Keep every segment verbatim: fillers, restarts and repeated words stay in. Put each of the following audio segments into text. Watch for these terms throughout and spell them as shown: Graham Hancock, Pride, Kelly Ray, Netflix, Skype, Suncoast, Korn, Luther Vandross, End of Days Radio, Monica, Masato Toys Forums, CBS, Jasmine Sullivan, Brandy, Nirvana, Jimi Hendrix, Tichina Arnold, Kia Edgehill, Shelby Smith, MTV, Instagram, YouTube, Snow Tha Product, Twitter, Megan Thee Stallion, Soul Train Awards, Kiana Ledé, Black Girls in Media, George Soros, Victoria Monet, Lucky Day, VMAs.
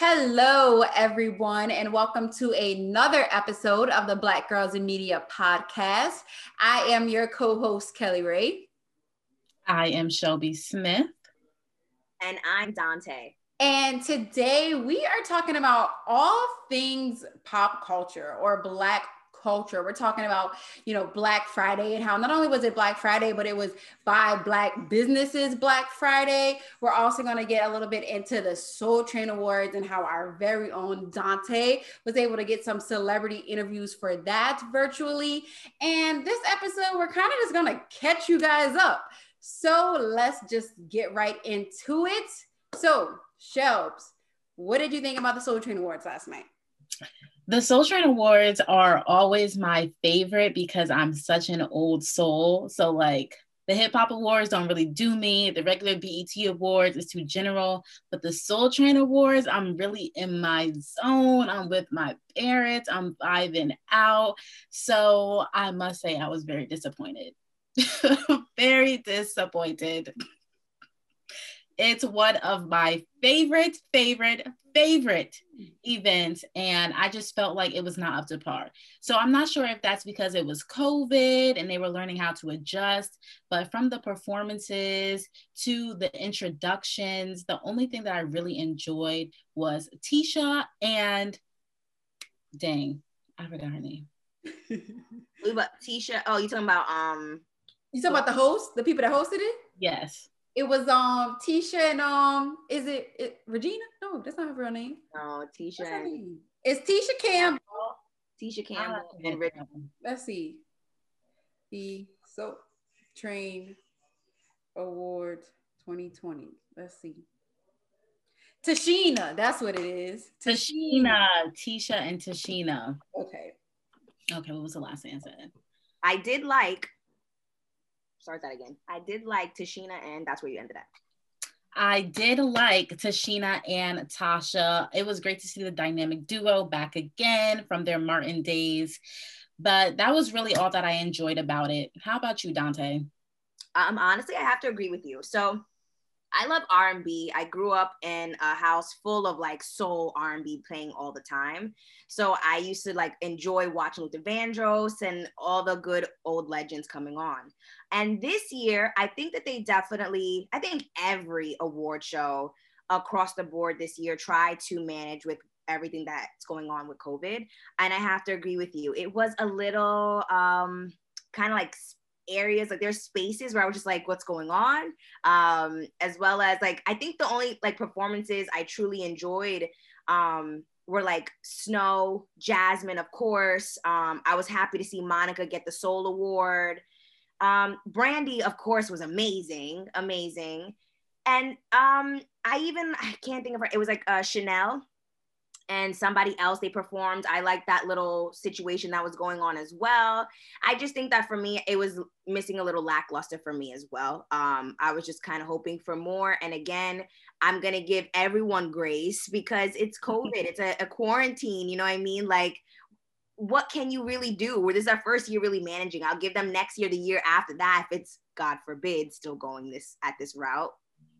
Hello, everyone, and welcome to another episode of the Black Girls in Media podcast. I am your co-host, Kelly Ray. I am Shelby Smith. And I'm Dante. And today we are talking about all things pop culture or Black culture. We're talking about, you know, Black Friday and how not only was it Black Friday, but it was by Black businesses Black Friday. We're also going to get a little bit into the Soul Train Awards and how our very own Dante was able to get some celebrity interviews for that virtually. And this episode, we're kind of just going to catch you guys up. So let's just get right into it. So, Shelbs, what did you think about the Soul Train Awards last night? The Soul Train Awards are always my favorite because I'm such an old soul. So like the Hip Hop Awards don't really do me. The regular B E T Awards is too general, but the Soul Train Awards, I'm really in my zone. I'm with my parents. I'm vibing out. So I must say I was very disappointed. Very disappointed. It's one of my favorite, favorite, favorite events. And I just felt like it was not up to par. So I'm not sure if that's because it was COVID and they were learning how to adjust, but from the performances to the introductions, the only thing that I really enjoyed was Tisha and dang, I forgot her name. We about Tisha. Oh, you talking about, um, you talking about the host, the people that hosted it? Yes. It was um Tisha and um is it, it Regina? No, that's not her real name. No, Tisha. What's her name? It's Tisha Campbell. Tisha Campbell uh, and Regina. Let's see. The Soul Train Award twenty twenty. Let's see. Tichina, that's what it is. Tichina, Tisha and Tichina. Okay. Okay, what was the last answer? I did like. Start that again. I did like Tichina, and that's where you ended up. I did like Tichina and Tasha. It was great to see the dynamic duo back again from their Martin days. But that was really all that I enjoyed about it. How about you, Dante? Um, honestly, I have to agree with you. So I love R and B. I grew up in a house full of like soul R and B playing all the time. So I used to like enjoy watching Luther Vandross and all the good old legends coming on. And this year, I think that they definitely, I think every award show across the board this year tried to manage with everything that's going on with COVID. And I have to agree with you. It was a little um, kind of like areas, like there's spaces where I was just like, what's going on? Um, as well as like, I think the only like performances I truly enjoyed um, were like Snow, Jasmine, of course. Um, I was happy to see Monica get the Soul Award. Um, Brandy, of course, was amazing, amazing. And um, I even, I can't think of her, it was like uh, Chanel and somebody else they performed. I liked that little situation that was going on as well. I just think that for me, it was missing a little lackluster for me as well. Um, I was just kind of hoping for more. And again, I'm gonna give everyone grace because it's COVID, it's a, a quarantine, you know what I mean? Like, what can you really do? Well, this is our first year really managing. I'll give them next year, the year after that, if it's, God forbid, still going this at this route,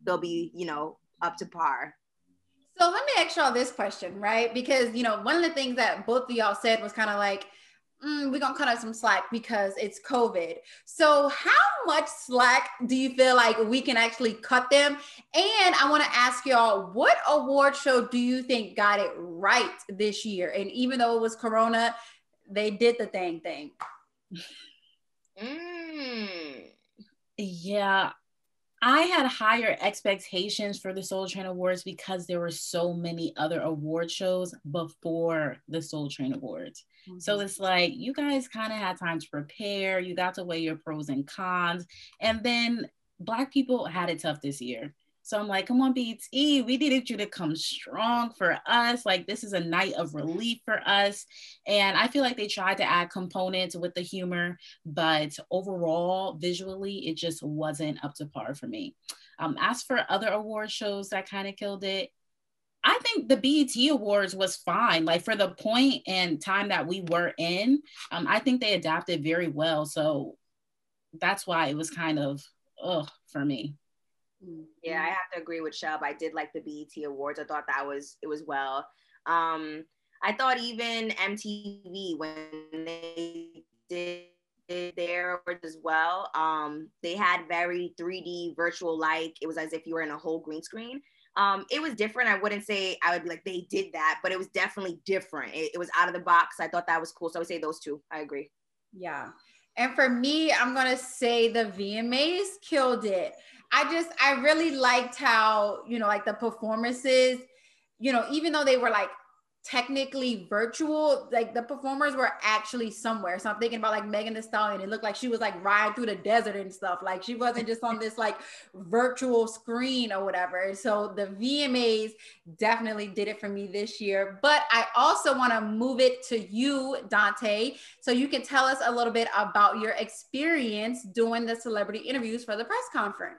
they'll be, you know, up to par. So let me ask y'all this question, right? Because, you know, one of the things that both of y'all said was kind of like, mm, we're going to cut out some slack because it's COVID. So how much slack do you feel like we can actually cut them? And I want to ask y'all, what award show do you think got it right this year? And even though it was Corona, they did the thing thing. Mm. Yeah. I had higher expectations for the Soul Train Awards because there were so many other award shows before the Soul Train Awards. Mm-hmm. So it's like, you guys kind of had time to prepare. You got to weigh your pros and cons. And then Black people had it tough this year. So I'm like, come on, B E T, we needed you to come strong for us. Like, this is a night of relief for us. And I feel like they tried to add components with the humor, but overall, visually, it just wasn't up to par for me. Um, as for other award shows that kind of killed it, I think the B E T Awards was fine. Like for the point and time that we were in, um, I think they adapted very well. So that's why it was kind of, ugh, for me. Mm-hmm. Yeah, I have to agree with Shub. I did like the B E T Awards. I thought that was, it was well. Um, I thought even M T V, when they did their awards as well, um, they had very three D virtual-like, it was as if you were in a whole green screen. Um, it was different. I wouldn't say I would be like, they did that, but it was definitely different. It, it was out of the box. I thought that was cool. So I would say those two. I agree. Yeah. And for me, I'm going to say the V M As killed it. I just, I really liked how, you know, like the performances, you know, even though they were like technically virtual, like the performers were actually somewhere. So I'm thinking about like Megan Thee Stallion. It looked like she was like riding through the desert and stuff. Like she wasn't just on this like virtual screen or whatever. So the V M As definitely did it for me this year. But I also want to move it to you, Dante, so you can tell us a little bit about your experience doing the celebrity interviews for the press conference.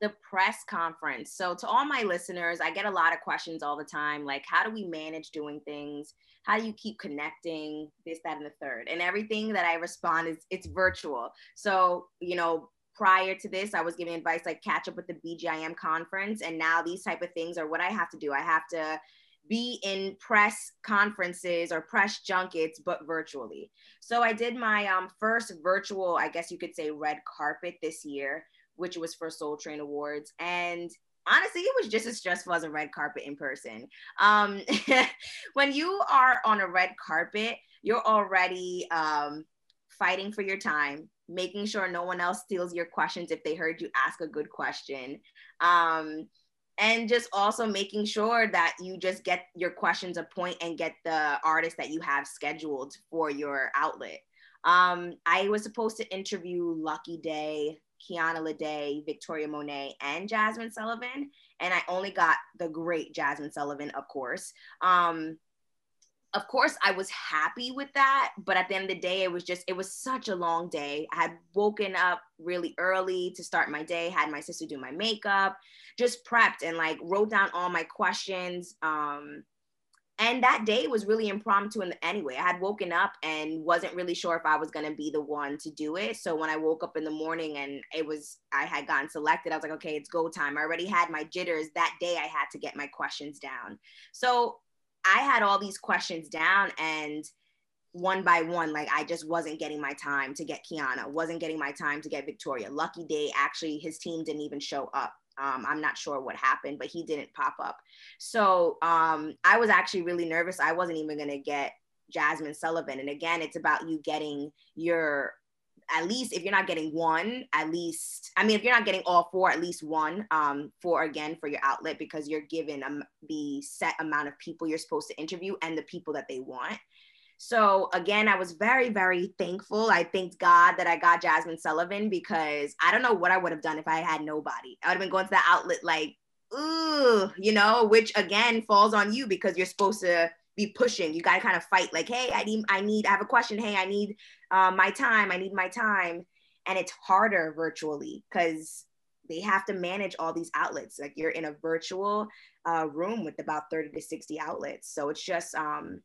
The press conference. So to all my listeners, I get a lot of questions all the time, like, how do we manage doing things? How do you keep connecting this, that, and the third? And everything that I respond is it's virtual. So, you know, prior to this, I was giving advice, like catch up with the B G I M conference. And now these type of things are what I have to do. I have to be in press conferences or press junkets, but virtually. So I did my um, first virtual, I guess you could say, red carpet this year, which was for Soul Train Awards. And honestly, it was just as stressful as a red carpet in person. Um, when you are on a red carpet, you're already um, fighting for your time, making sure no one else steals your questions if they heard you ask a good question. Um, and just also making sure that you just get your questions a point and get the artist that you have scheduled for your outlet. Um, I was supposed to interview Lucky Day, Kiana Ledé, Victoria Monet, and Jasmine Sullivan. And I only got the great Jasmine Sullivan, of course. Um, of course, I was happy with that. But at the end of the day, it was just, it was such a long day. I had woken up really early to start my day, had my sister do my makeup, just prepped and like wrote down all my questions. Um, and that day was really impromptu in the, anyway. I had woken up and wasn't really sure if I was gonna be the one to do it. So when I woke up in the morning and it was, I had gotten selected, I was like, okay, it's go time. I already had my jitters. That day I had to get my questions down. So I had all these questions down, and one by one, like I just wasn't getting my time to get Kiana, wasn't getting my time to get Victoria. Lucky Day, actually, his team didn't even show up. Um, I'm not sure what happened, but he didn't pop up. So um, I was actually really nervous. I wasn't even going to get Jasmine Sullivan. And again, it's about you getting your, at least if you're not getting one, at least, I mean, if you're not getting all four, at least one um, for, again, for your outlet, because you're given um, the set amount of people you're supposed to interview and the people that they want. So again, I was very, very thankful. I thanked God that I got Jasmine Sullivan, because I don't know what I would have done if I had nobody. I would have been going to the outlet like, ooh, you know, which again falls on you because you're supposed to be pushing. You got to kind of fight like, hey, I need, I need, I have a question. Hey, I need uh, my time. I need my time. And it's harder virtually because they have to manage all these outlets. Like you're in a virtual uh, room with about thirty to sixty outlets. So it's just, um,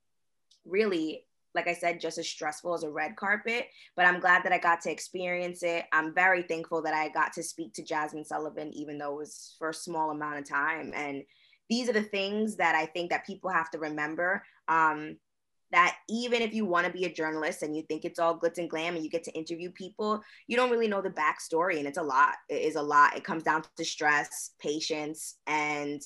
really, like I said, just as stressful as a red carpet, but I'm glad that I got to experience it. I'm very thankful that I got to speak to Jasmine Sullivan, even though it was for a small amount of time. And these are the things that I think that people have to remember, um, that even if you want to be a journalist and you think it's all glitz and glam and you get to interview people, you don't really know the backstory. And it's a lot, it is a lot. It comes down to stress, patience, and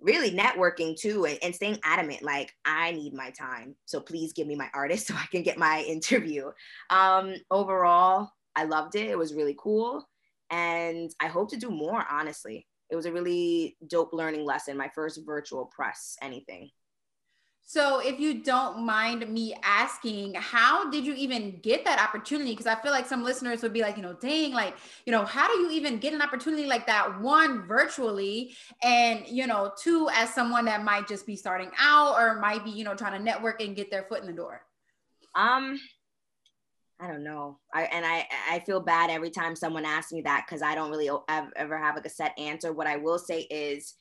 really networking too, and, and staying adamant, like, I need my time, so please give me my artist so I can get my interview. Um, overall, I loved it. It was really cool. And I hope to do more, honestly. It was a really dope learning lesson, my first virtual press, anything. So if you don't mind me asking, how did you even get that opportunity? Because I feel like some listeners would be like, you know, dang, like, you know, how do you even get an opportunity like that? One, virtually, and, you know, two, as someone that might just be starting out or might be, you know, trying to network and get their foot in the door. Um, I don't know. I, and I, I feel bad every time someone asks me that, because I don't really ever have like a set answer. What I will say is,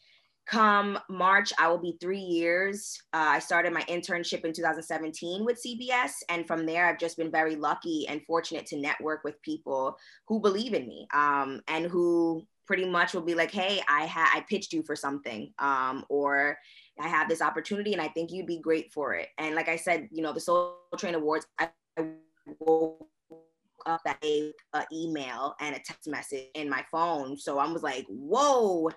come March, I will be three years. Uh, I started my internship in two thousand seventeen with C B S. And from there, I've just been very lucky and fortunate to network with people who believe in me um, and who pretty much will be like, hey, I ha- I pitched you for something, um, or I have this opportunity and I think you'd be great for it. And like I said, you know, the Soul Train Awards, I woke up that day an email and a text message in my phone. So I was like, whoa.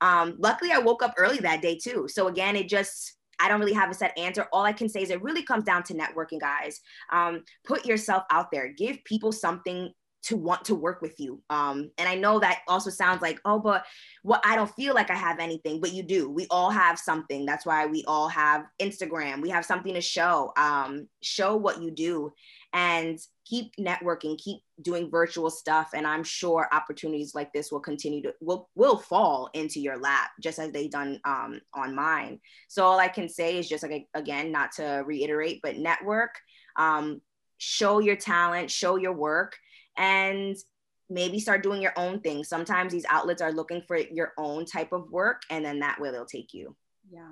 Um, luckily I woke up early that day too. So again, it just, I don't really have a set answer. All I can say is it really comes down to networking, guys. Um, put yourself out there, give people something to want to work with you. Um, and I know that also sounds like, oh, but what, I don't feel like I have anything, but you do. We all have something. That's why we all have Instagram. We have something to show, um, show what you do and keep networking, keep doing virtual stuff. And I'm sure opportunities like this will continue to, will, will fall into your lap just as they done um, on mine. So all I can say is just like, again, not to reiterate, but network, um, show your talent, show your work, and maybe start doing your own thing. Sometimes these outlets are looking for your own type of work, and then that way they'll take you. Yeah.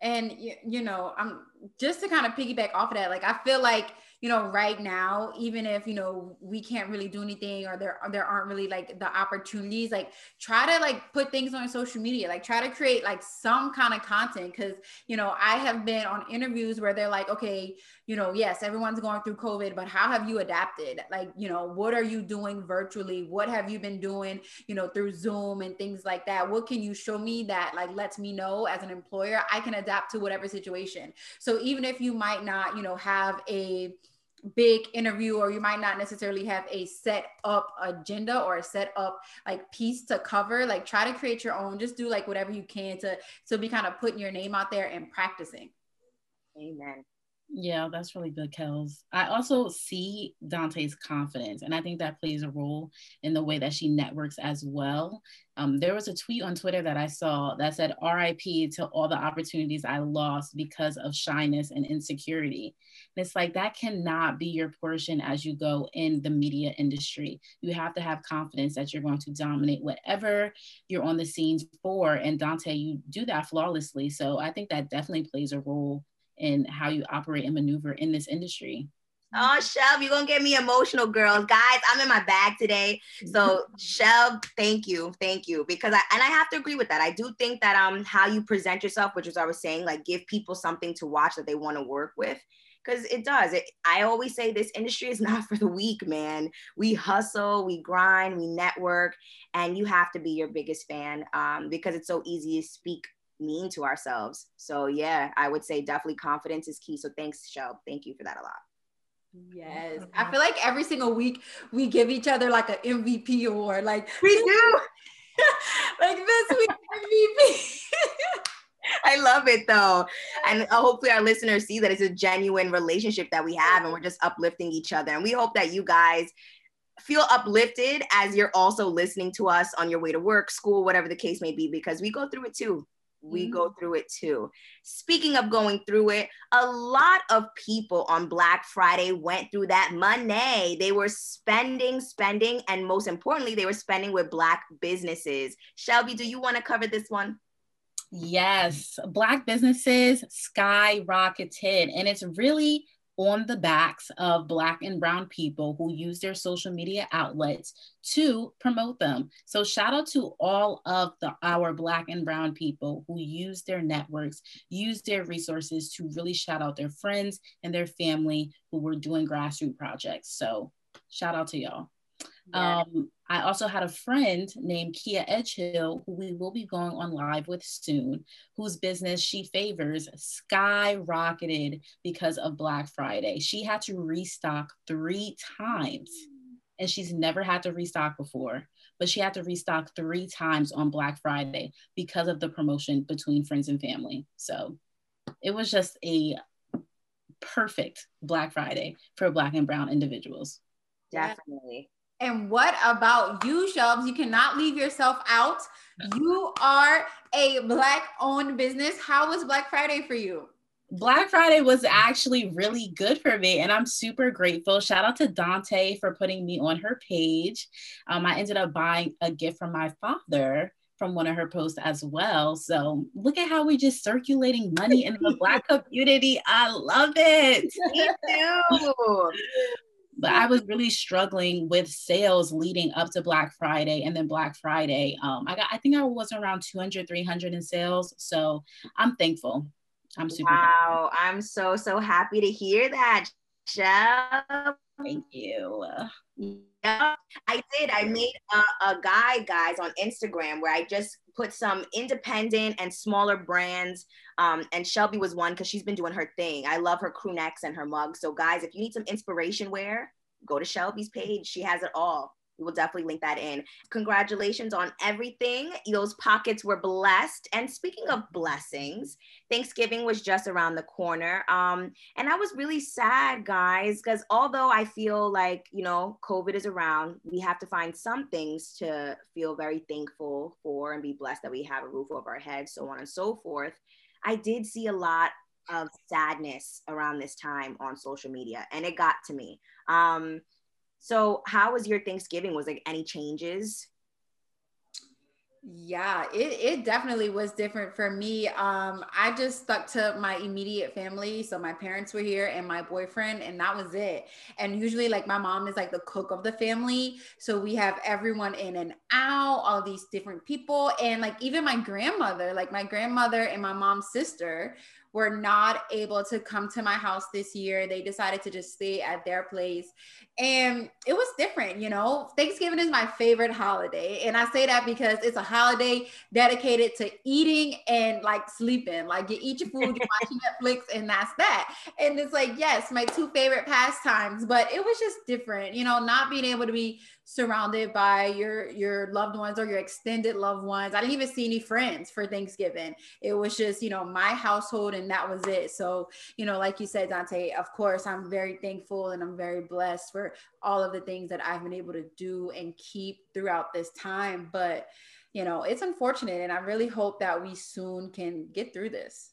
And, you, you know, I'm just to kind of piggyback off of that, like, I feel like, you know, right now, even if, you know, we can't really do anything or there, there aren't really like the opportunities, like try to like put things on social media, like try to create like some kind of content. Cause, you know, I have been on interviews where they're like, okay, you know, yes, everyone's going through COVID, but how have you adapted? Like, you know, what are you doing virtually? What have you been doing, you know, through Zoom and things like that? What can you show me that like lets me know as an employer, I can adapt to whatever situation. So even if you might not, you know, have a big interview, or you might not necessarily have a set up agenda or a set up like piece to cover, like try to create your own, just do like whatever you can to, to be kind of putting your name out there and practicing. Amen. Yeah, that's really good, Kels. I also see Dante's confidence, and I think that plays a role in the way that she networks as well. Um, there was a tweet on Twitter that I saw that said, R I P to all the opportunities I lost because of shyness and insecurity. And it's like, that cannot be your portion as you go in the media industry. You have to have confidence that you're going to dominate whatever you're on the scenes for. And Dante, you do that flawlessly. So I think that definitely plays a role and how you operate and maneuver in this industry. Oh, Shelv, you're gonna get me emotional, girls. Guys, I'm in my bag today. So Shelv, thank you, thank you. Because I, and I have to agree with that. I do think that um, how you present yourself, which is what I was saying, like give people something to watch that they wanna work with. Cause it does, it, I always say this industry is not for the weak, man. We hustle, we grind, we network, and you have to be your biggest fan um, because it's so easy to speak mean to ourselves. So yeah, I would say definitely confidence is key. So thanks, Shelv. Thank you for that a lot. Yes. I feel like every single week we give each other like an M V P award. Like we do. Like this week M V P. I love it though. And hopefully our listeners see that it's a genuine relationship that we have and we're just uplifting each other. And we hope that you guys feel uplifted as you're also listening to us on your way to work, school, whatever the case may be, because we go through it too. We go through it too. Speaking of going through it, a lot of people on Black Friday went through that money. They were spending, spending, and most importantly, they were spending with Black businesses. Shelby, do you want to cover this one? Yes, Black businesses skyrocketed, and it's really on the backs of Black and Brown people who use their social media outlets to promote them. So shout out to all of the, our Black and Brown people who use their networks, use their resources to really shout out their friends and their family who were doing grassroots projects. So shout out to y'all. Yeah. Um, I also had a friend named Kia Edgehill, who we will be going on live with soon, whose business she favors skyrocketed because of Black Friday. She had to restock three times, and she's never had to restock before, but she had to restock three times on Black Friday because of the promotion between friends and family. So it was just a perfect Black Friday for Black and Brown individuals. Definitely. And what about you, Shelv? You cannot leave yourself out. You are a Black-owned business. How was Black Friday for you? Black Friday was actually really good for me, and I'm super grateful. Shout out to Dante for putting me on her page. Um, I ended up buying a gift from my father from one of her posts as well. So look at how we're just circulating money in the Black community. I love it. Me too. But I was really struggling with sales leading up to Black Friday. And then Black Friday, um, I got, I think I was around two hundred, three hundred in sales. So I'm thankful. I'm super Wow. Thankful. I'm so, so happy to hear that, Chef. Thank you. Yeah, I did. I made a, a guide, guys, on Instagram where I just put some independent and smaller brands. Um, and Shelby was one because she's been doing her thing. I love her crew necks and her mugs. So guys, if you need some inspiration wear, go to Shelby's page. She has it all. We will definitely link that in. Congratulations on everything. Those pockets were blessed. And speaking of blessings, Thanksgiving was just around the corner. Um, and I was really sad, guys, because although I feel like, you know, COVID is around, we have to find some things to feel very thankful for and be blessed that we have a roof over our heads, so on and so forth. I did see a lot of sadness around this time on social media, and it got to me. Um, So how was your Thanksgiving? Was there any changes? Yeah, it, it definitely was different for me. Um, I just stuck to my immediate family. So my parents were here and my boyfriend, and that was it. And usually like my mom is like the cook of the family. So we have everyone in and out, all these different people. And like even my grandmother, like my grandmother and my mom's sister were not able to come to my house this year. They decided to just stay at their place. And it was different, you know. Thanksgiving is my favorite holiday. And I say that because it's a holiday dedicated to eating and like sleeping. Like you eat your food, you're watching Netflix, and that's that. And it's like, yes, my two favorite pastimes, but it was just different, you know, not being able to be surrounded by your, your loved ones or your extended loved ones. I didn't even see any friends for Thanksgiving. It was just, you know, my household, and that was it. So, you know, like you said, Dante, of course, I'm very thankful and I'm very blessed for all of the things that I've been able to do and keep throughout this time. But, you know, it's unfortunate. And I really hope that we soon can get through this.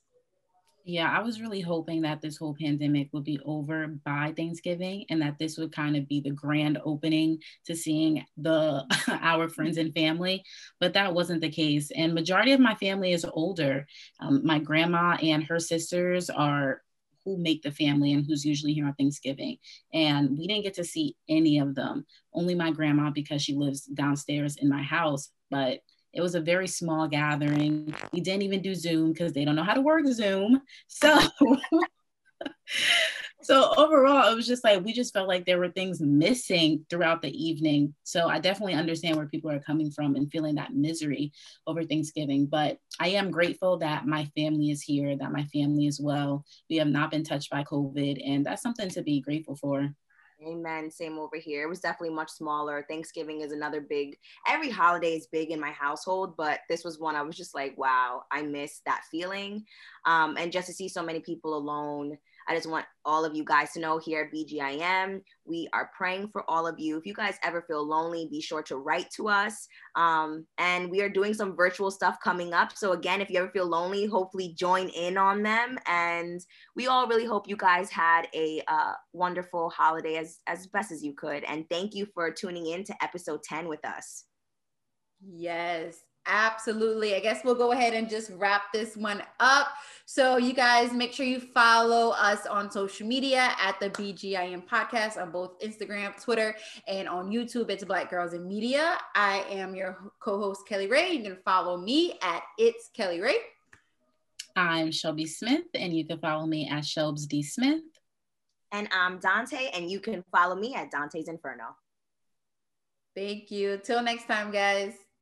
Yeah, I was really hoping that this whole pandemic would be over by Thanksgiving and that this would kind of be the grand opening to seeing the our friends and family, but that wasn't the case. And majority of my family is older. Um, my grandma and her sisters are who make the family and who's usually here on Thanksgiving. And we didn't get to see any of them, only my grandma because she lives downstairs in my house, but it was a very small gathering. We didn't even do Zoom because they don't know how to work Zoom. So, so overall, it was just like, we just felt like there were things missing throughout the evening. So I definitely understand where people are coming from and feeling that misery over Thanksgiving. But I am grateful that my family is here, that my family is well. We have not been touched by COVID, and that's something to be grateful for. Amen. Same over here. It was definitely much smaller. Thanksgiving is another big, every holiday is big in my household, but this was one I was just like, wow, I miss that feeling. Um, and just to see so many people alone, I just want all of you guys to know here at B G I M, we are praying for all of you. If you guys ever feel lonely, be sure to write to us. Um, and we are doing some virtual stuff coming up. So again, if you ever feel lonely, hopefully join in on them. And we all really hope you guys had a uh, wonderful holiday as, as best as you could. And thank you for tuning in to episode ten with us. Yes. Absolutely. I guess we'll go ahead and just wrap this one up. So you guys make sure you follow us on social media at the B G I M podcast on both Instagram, Twitter, and on YouTube. It's Black Girls in Media. I am your co-host Kelly Ray. You can follow me at It's Kelly Ray. I'm Shelby Smith, and you can follow me at Shelbs D Smith. And I'm Dante, and you can follow me at Dante's Inferno. Thank you. Till next time, guys.